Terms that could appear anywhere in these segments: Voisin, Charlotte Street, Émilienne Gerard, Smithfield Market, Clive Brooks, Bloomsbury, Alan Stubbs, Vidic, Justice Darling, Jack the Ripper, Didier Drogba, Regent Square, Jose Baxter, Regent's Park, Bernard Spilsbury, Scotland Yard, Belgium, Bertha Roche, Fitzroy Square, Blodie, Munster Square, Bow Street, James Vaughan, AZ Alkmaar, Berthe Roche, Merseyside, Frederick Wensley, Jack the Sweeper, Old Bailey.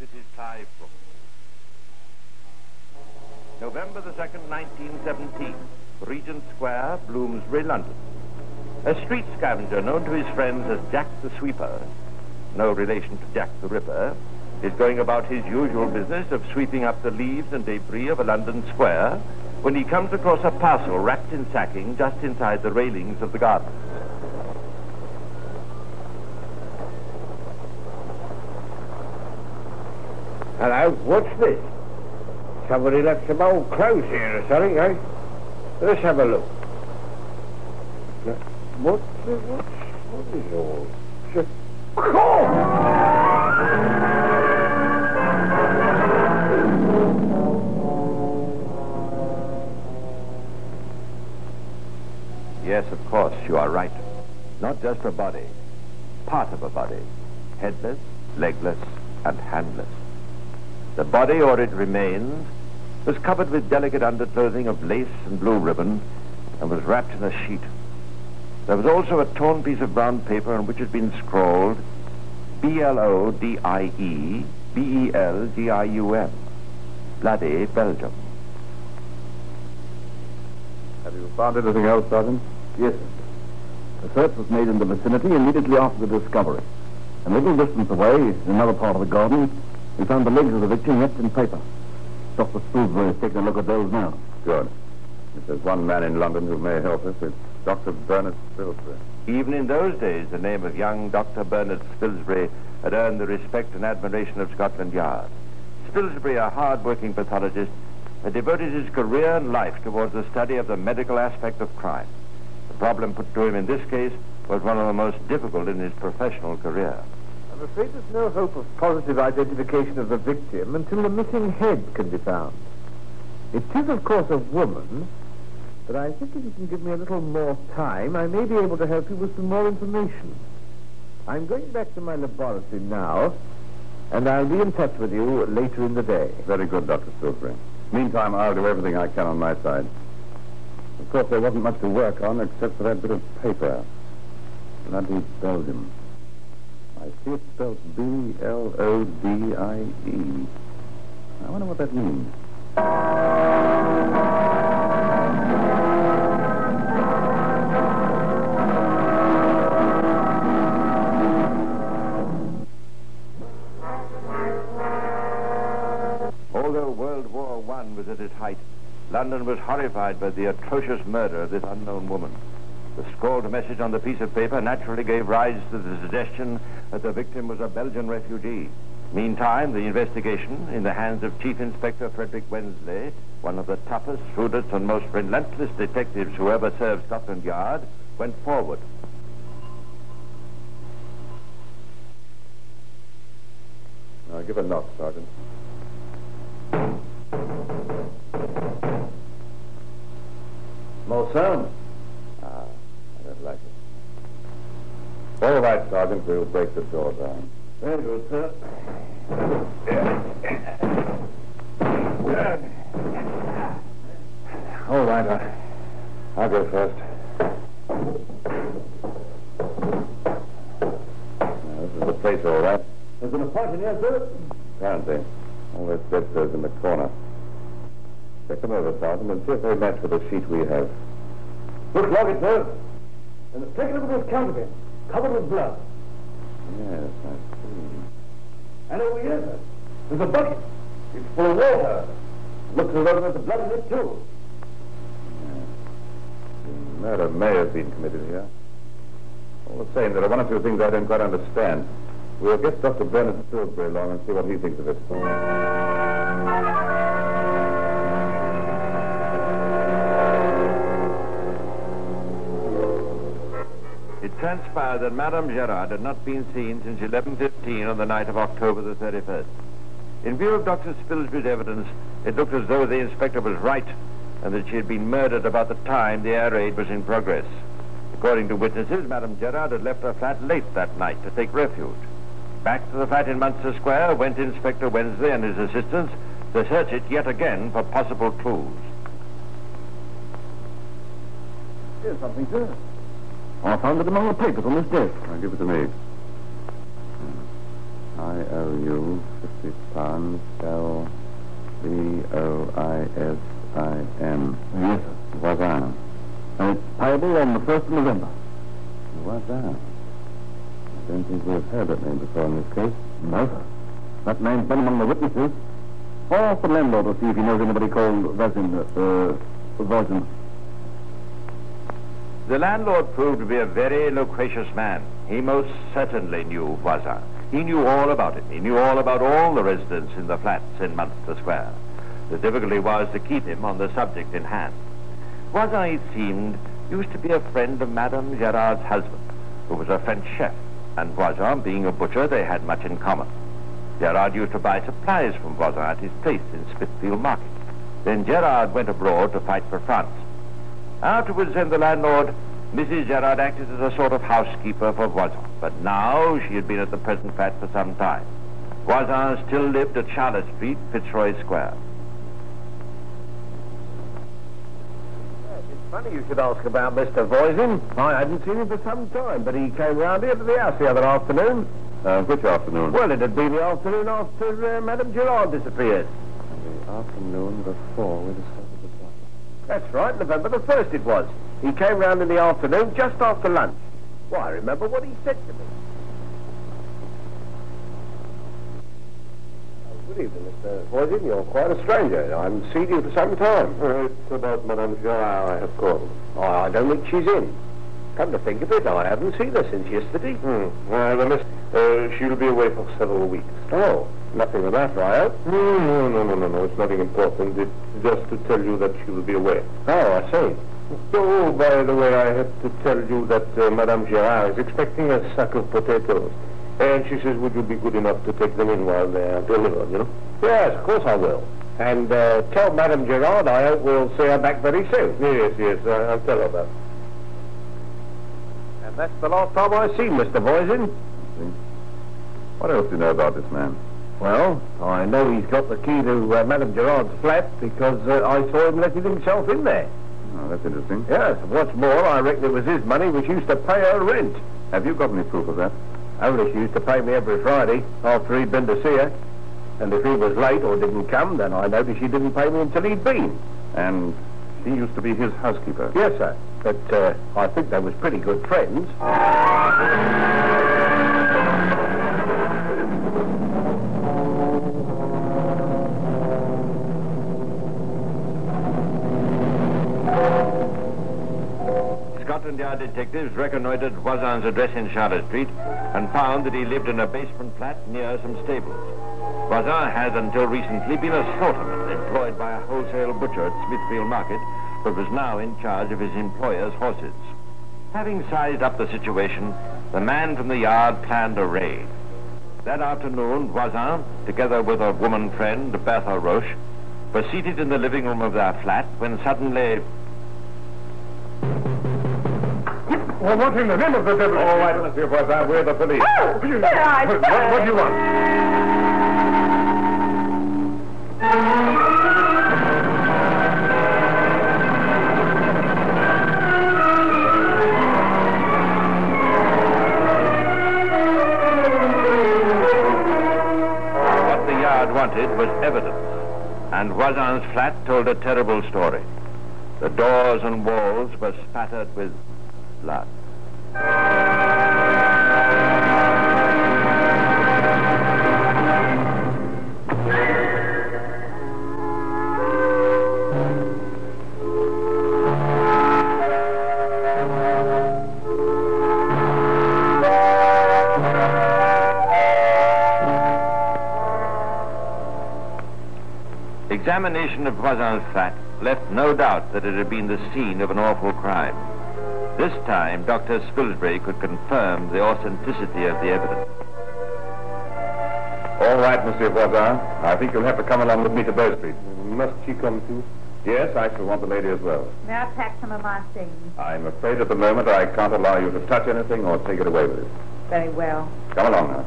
This is Clive Brooks. November the 2nd, 1917. Regent Square, Bloomsbury, London. A street scavenger known to his friends as Jack the Sweeper, no relation to Jack the Ripper, is going about his usual business of sweeping up the leaves and debris of a London square when he comes across a parcel wrapped in sacking just inside the railings of the garden. Hello, what's this? Somebody left some old clothes here or something, eh? Let's have a look. What is all? Yes, of course, you are right. Not just a body. Part of a body. Headless, legless, and handless. The body, or its remains, was covered with delicate underclothing of lace and blue ribbon and was wrapped in a sheet. There was also a torn piece of brown paper on which had been scrawled B-L-O-D-I-E, B-E-L-G-I-U-M, Bloody Belgium. Have you found anything else, Sergeant? Yes, sir. A search was made in the vicinity immediately after the discovery. A little distance away, in another part of the garden, we found the legs of the victim wrapped in paper. Dr. Spilsbury is taking a look at those now. Good. If there's one man in London who may help us, it's Dr. Bernard Spilsbury. Even in those days, the name of young Dr. Bernard Spilsbury had earned the respect and admiration of Scotland Yard. Spilsbury, a hard-working pathologist, had devoted his career and life towards the study of the medical aspect of crime. The problem put to him in this case was one of the most difficult in his professional career. I'm afraid there's no hope of positive identification of the victim until the missing head can be found. It is, of course, a woman, but I think if you can give me a little more time, I may be able to help you with some more information. I'm going back to my laboratory now, and I'll be in touch with you later in the day. Very good, Dr. Spilsbury. Meantime, I'll do everything I can on my side. Of course, there wasn't much to work on except for that bit of paper. Bloody Belgium. I see it spelled B-L-O-D-I-E. I wonder what that means. Although World War I was at its height, London was horrified by the atrocious murder of this unknown woman. The scrawled message on the piece of paper naturally gave rise to the suggestion that the victim was a Belgian refugee. Meantime, the investigation, in the hands of Chief Inspector Frederick Wensley, one of the toughest, shrewdest, and most relentless detectives who ever served Scotland Yard, went forward. Now, give a knock, Sergeant. No sound. Ah, I don't like it. All right, Sergeant, we'll break the door down. Very good, sir. All right, I'll go first. Now, this is the place, all right. There's an apartment here, sir? Apparently. All those bedclothes in the corner. Check them over, Sergeant, and see if they match with the sheet we have. Looks like it, sir. And take a look at this counterpane, covered with blood. Yes, I see. And over here, sir, there's a bucket. It's full of water. Looks as though there's the blood in it, too. Yes. The murder may have been committed here. All the same, there are one or two things I don't quite understand. We'll get Dr. Bernard Spilsbury along and see what he thinks of it. It transpired that Madame Gerard had not been seen since 11:15 on the night of October the 31st. In view of Dr. Spilsbury's evidence, it looked as though the inspector was right and that she had been murdered about the time the air raid was in progress. According to witnesses, Madame Gerard had left her flat late that night to take refuge. Back to the flat in Munster Square went Inspector Wensley and his assistants to search it yet again for possible clues. Here's something, sir. I found it among the papers on this desk. I'll give it to me. I owe you £50. L V O I S I N. Yes, sir. Voisin. And it's payable on the 1st of November. Voisin. I don't think we've heard that name before in this case. No, sir. That name's been among the witnesses. Ask the landlord to see if he knows anybody called Voisin. Voisin. The landlord proved to be a very loquacious man. He most certainly knew Voisin. He knew all about it. He knew all about all the residents in the flats in Munster Square. The difficulty was to keep him on the subject in hand. Voisin, it seemed, used to be a friend of Madame Gerard's husband, who was a French chef, and Voisin, being a butcher, they had much in common. Gerard used to buy supplies from Voisin at his place in Smithfield Market. Then Gerard went abroad to fight for France. Afterwards, then, the landlord, Mrs. Gerard, acted as a sort of housekeeper for Voisin, but now she had been at the present flat for some time. Voisin still lived at Charlotte Street, Fitzroy Square. It's funny you should ask about Mr. Voisin. I hadn't seen him for some time, but he came round here to the house the other afternoon. Which afternoon? Well, it had been the afternoon after Madame Gerard disappeared. And the afternoon before we discovered the body. That's right, November the 1st it was. He came round in the afternoon, just after lunch. Well, I remember what he said to me. Good evening, Mr. Voisin. You're quite a stranger. I haven't seen you for some time. It's about Madame Gerard I have called. Oh, I don't think she's in. Come to think of it, I haven't seen her since yesterday. She'll be away for several weeks. Oh, nothing of that, I hope. No. It's nothing important. It's just to tell you that she'll be away. Oh, I see. Oh, by the way, I have to tell you that Madame Gerard is expecting a sack of potatoes. And she says, would you be good enough to take them in while they are delivered, you know? Yes, of course I will. And tell Madame Gerard I hope we'll see her back very soon. Yes, I'll tell her that. And that's the last time I've seen Mr. Voisin. What else do you know about this man? Well, I know he's got the key to Madame Gerard's flat because I saw him letting himself in there. Oh, that's interesting. Yes, what's more, I reckon it was his money which used to pay her rent. Have you got any proof of that? Only she used to pay me every Friday after he'd been to see her. And if he was late or didn't come, then I noticed she didn't pay me until he'd been. And she used to be his housekeeper? Yes, sir. But I think they was pretty good friends. Scotland Yard detectives reconnoitred Voisin's address in Charlotte Street and found that he lived in a basement flat near some stables. Voisin had until recently been a slaughterman employed by a wholesale butcher at Smithfield Market, but was now in charge of his employer's horses. Having sized up the situation, the man from the yard planned a raid. That afternoon, Voisin, together with a woman friend, Berthe Roche, were seated in the living room of their flat when suddenly... Well, what in the name of the devil? All right, Monsieur Voisin, we're the police. Oh, there I stand. What do you want? What the yard wanted was evidence, and Voisin's flat told a terrible story. The doors and walls were spattered with blood. Examination of Voisin's flat left no doubt that it had been the scene of an awful crime. This time, Dr. Spilsbury could confirm the authenticity of the evidence. All right, Monsieur Voisin. I think you'll have to come along with me to Bow Street. Must she come too? Yes, I shall want the lady as well. May I pack some of my things? I'm afraid at the moment I can't allow you to touch anything or take it away with you. Very well. Come along now.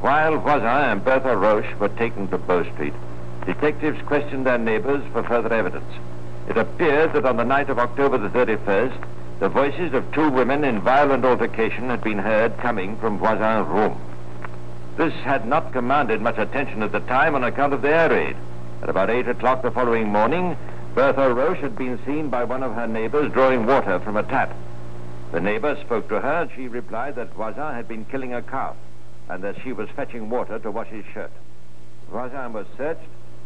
While Voisin and Bertha Roche were taken to Bow Street, detectives questioned their neighbors for further evidence. It appeared that on the night of October the 31st, the voices of two women in violent altercation had been heard coming from Voisin's room. This had not commanded much attention at the time on account of the air raid. At about 8 o'clock the following morning, Bertha Roche had been seen by one of her neighbors drawing water from a tap. The neighbor spoke to her and she replied that Voisin had been killing a calf and that she was fetching water to wash his shirt. Voisin was searched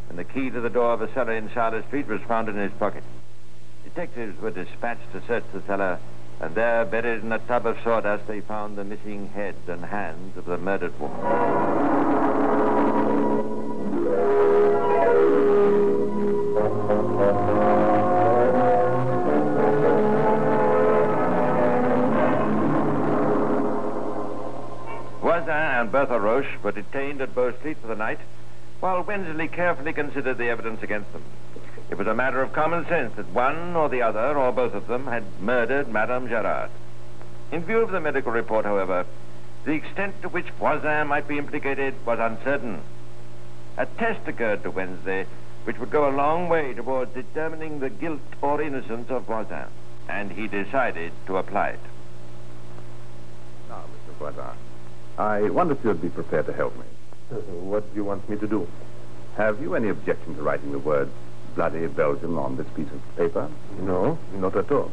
and the key to the door of a cellar in Charlotte Street was found in his pocket. Detectives were dispatched to search the cellar, and there, buried in a tub of sawdust, they found the missing head and hands of the murdered woman. Voisin and Bertha Roche were detained at Bow Street for the night, while Wensley carefully considered the evidence against them. It was a matter of common sense that one or the other or both of them had murdered Madame Gerard. In view of the medical report, however, the extent to which Voisin might be implicated was uncertain. A test occurred to Wensley which would go a long way towards determining the guilt or innocence of Voisin, and he decided to apply it. Now, Mr. Voisin, I wonder if you'd be prepared to help me. What do you want me to do? Have you any objection to writing the word bloody Belgium on this piece of paper? No, not at all.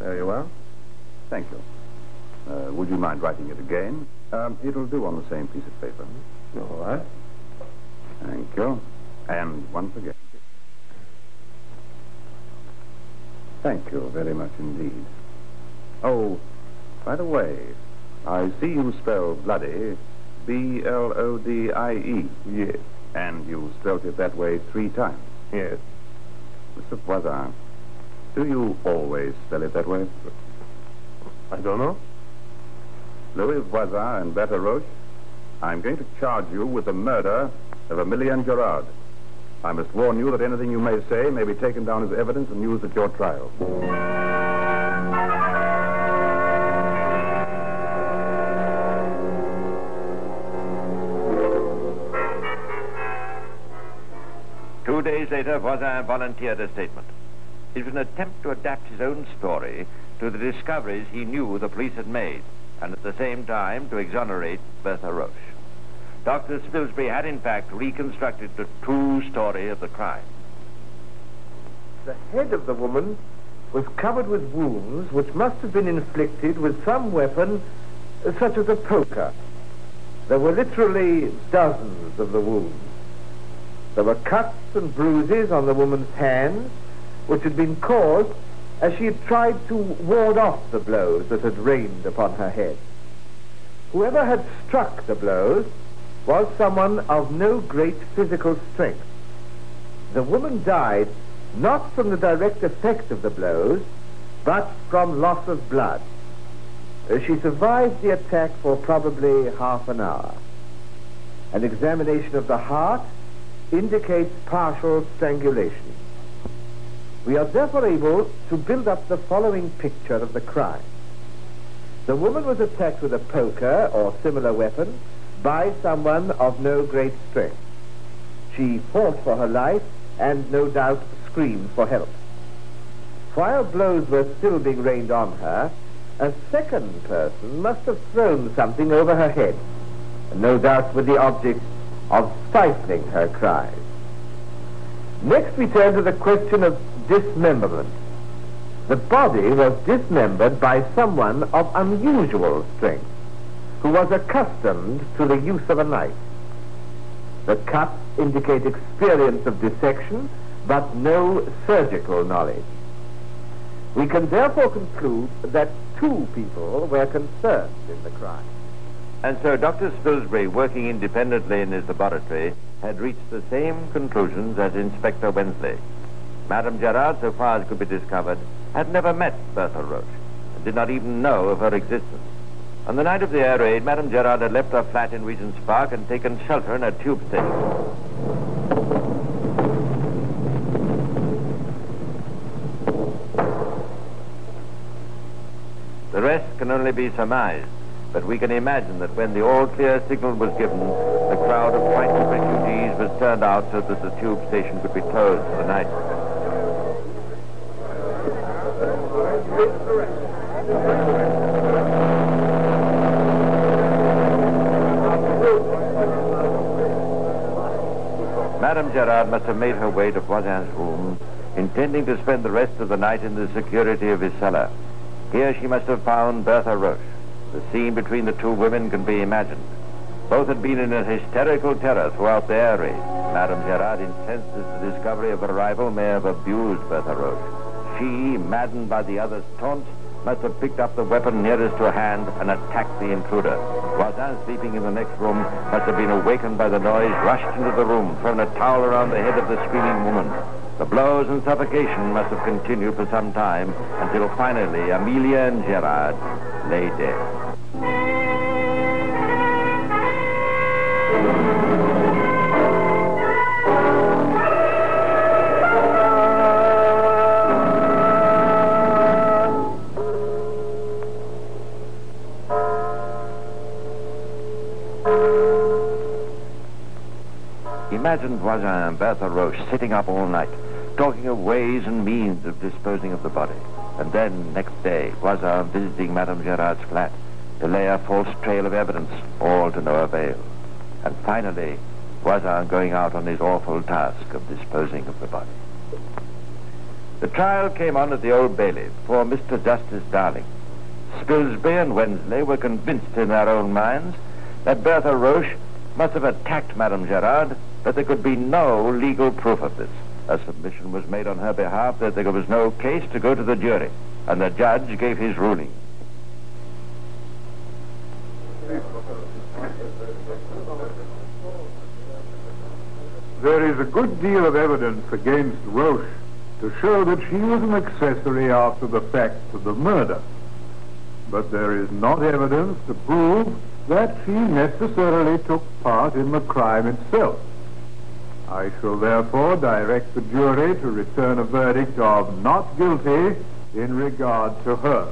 There you are. Thank you. Would you mind writing it again? It'll do on the same piece of paper. All right. Thank you. And once again. Thank you very much indeed. Oh, by the way, I see you spell bloody, B-L-O-D-I-E. Yes. And you spelt it that way 3 times. Yes. Mr. Voisin, do you always spell it that way? I don't know. Louis Voisin and Bertha Roche, I'm going to charge you with the murder of Émilienne Gerard. I must warn you that anything you may say may be taken down as evidence and used at your trial. Later, Voisin volunteered a statement. It was an attempt to adapt his own story to the discoveries he knew the police had made, and at the same time to exonerate Bertha Roche. Dr. Spilsbury had, in fact, reconstructed the true story of the crime. The head of the woman was covered with wounds which must have been inflicted with some weapon, such as a poker. There were literally dozens of the wounds. There were cuts and bruises on the woman's hands, which had been caused as she had tried to ward off the blows that had rained upon her head. Whoever had struck the blows was someone of no great physical strength. The woman died not from the direct effect of the blows, but from loss of blood. She survived the attack for probably half an hour. An examination of the heart indicates partial strangulation. We are therefore able to build up the following picture of the crime. The woman was attacked with a poker or similar weapon by someone of no great strength. She fought for her life and no doubt screamed for help. While blows were still being rained on her, a second person must have thrown something over her head, no doubt with the object of stifling her cries. Next we turn to the question of dismemberment. The body was dismembered by someone of unusual strength, who was accustomed to the use of a knife. The cuts indicate experience of dissection, but no surgical knowledge. We can therefore conclude that 2 people were concerned in the crime. And so Dr. Spilsbury, working independently in his laboratory, had reached the same conclusions as Inspector Wensley. Madame Gerard, so far as could be discovered, had never met Bertha Roche and did not even know of her existence. On the night of the air raid, Madame Gerard had left her flat in Regent's Park and taken shelter in a tube station. The rest can only be surmised, but we can imagine that when the all-clear signal was given, the crowd of frightened refugees was turned out so that the tube station could be closed for the night. Madame Gerard must have made her way to Voisin's room, intending to spend the rest of the night in the security of his cellar. Here she must have found Bertha Roche. The scene between the two women can be imagined. Both had been in a hysterical terror throughout the air raid. Madame Gerard, incensed as the discovery of her rival, may have abused Bertha Roche. She, maddened by the other's taunts, must have picked up the weapon nearest to hand and attacked the intruder. Voisin, sleeping in the next room, must have been awakened by the noise, rushed into the room, thrown a towel around the head of the screaming woman. The blows and suffocation must have continued for some time, until finally Émilienne Gerard lay dead. Imagine Voisin and Bertha Roche sitting up all night, talking of ways and means of disposing of the body. And then, next day, Voisin visiting Madame Gerard's flat to lay a false trail of evidence, all to no avail. And finally, Voisin going out on his awful task of disposing of the body. The trial came on at the Old Bailey before Mr. Justice Darling. Spilsbury and Wensley were convinced in their own minds that Bertha Roche must have attacked Madame Gerard, but there could be no legal proof of this. A submission was made on her behalf that there was no case to go to the jury, and the judge gave his ruling. There is a good deal of evidence against Roche to show that she was an accessory after the fact of the murder, but there is not evidence to prove that she necessarily took part in the crime itself. I shall therefore direct the jury to return a verdict of not guilty in regard to her.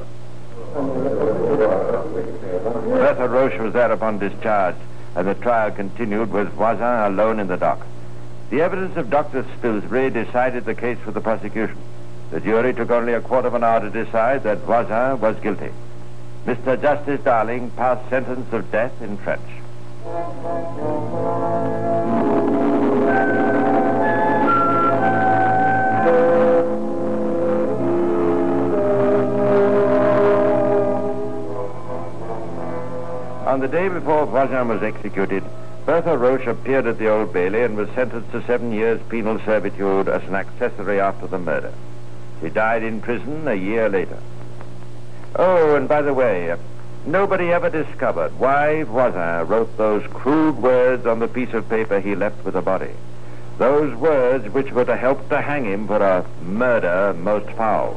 Bertha Roche was thereupon discharged, and the trial continued with Voisin alone in the dock. The evidence of Dr. Spilsbury decided the case for the prosecution. The jury took only a quarter of an hour to decide that Voisin was guilty. Mr. Justice Darling passed sentence of death in French. On the day before Voisin was executed, Bertha Roche appeared at the Old Bailey and was sentenced to 7 years penal servitude as an accessory after the murder. She died in prison a year later. Oh, and by the way, nobody ever discovered why Voisin wrote those crude words on the piece of paper he left with the body. Those words which were to help to hang him for a murder most foul.